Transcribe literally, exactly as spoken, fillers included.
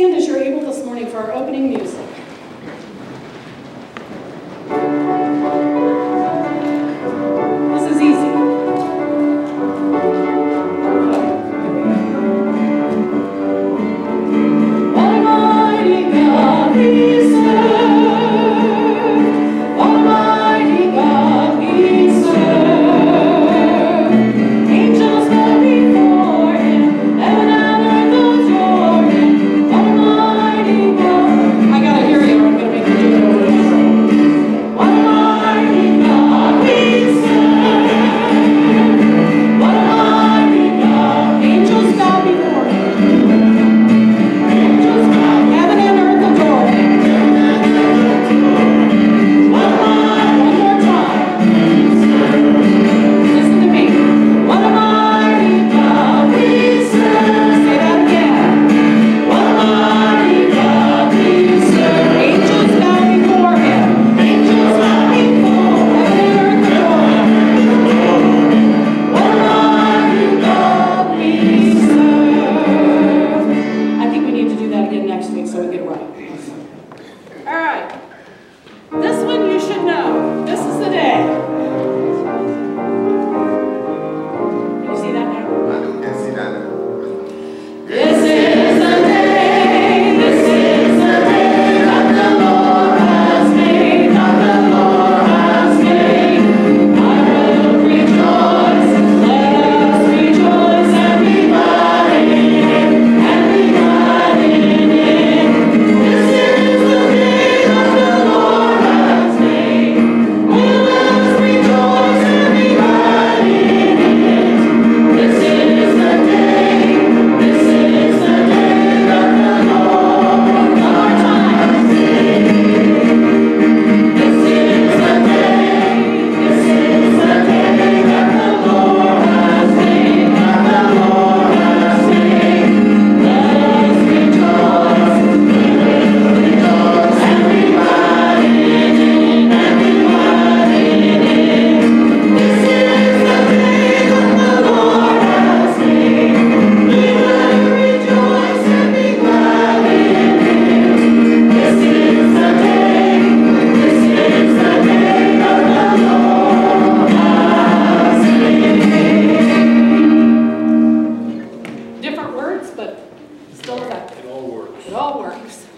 stand as you're able this morning for our opening music. But still effective. It all works. It all works.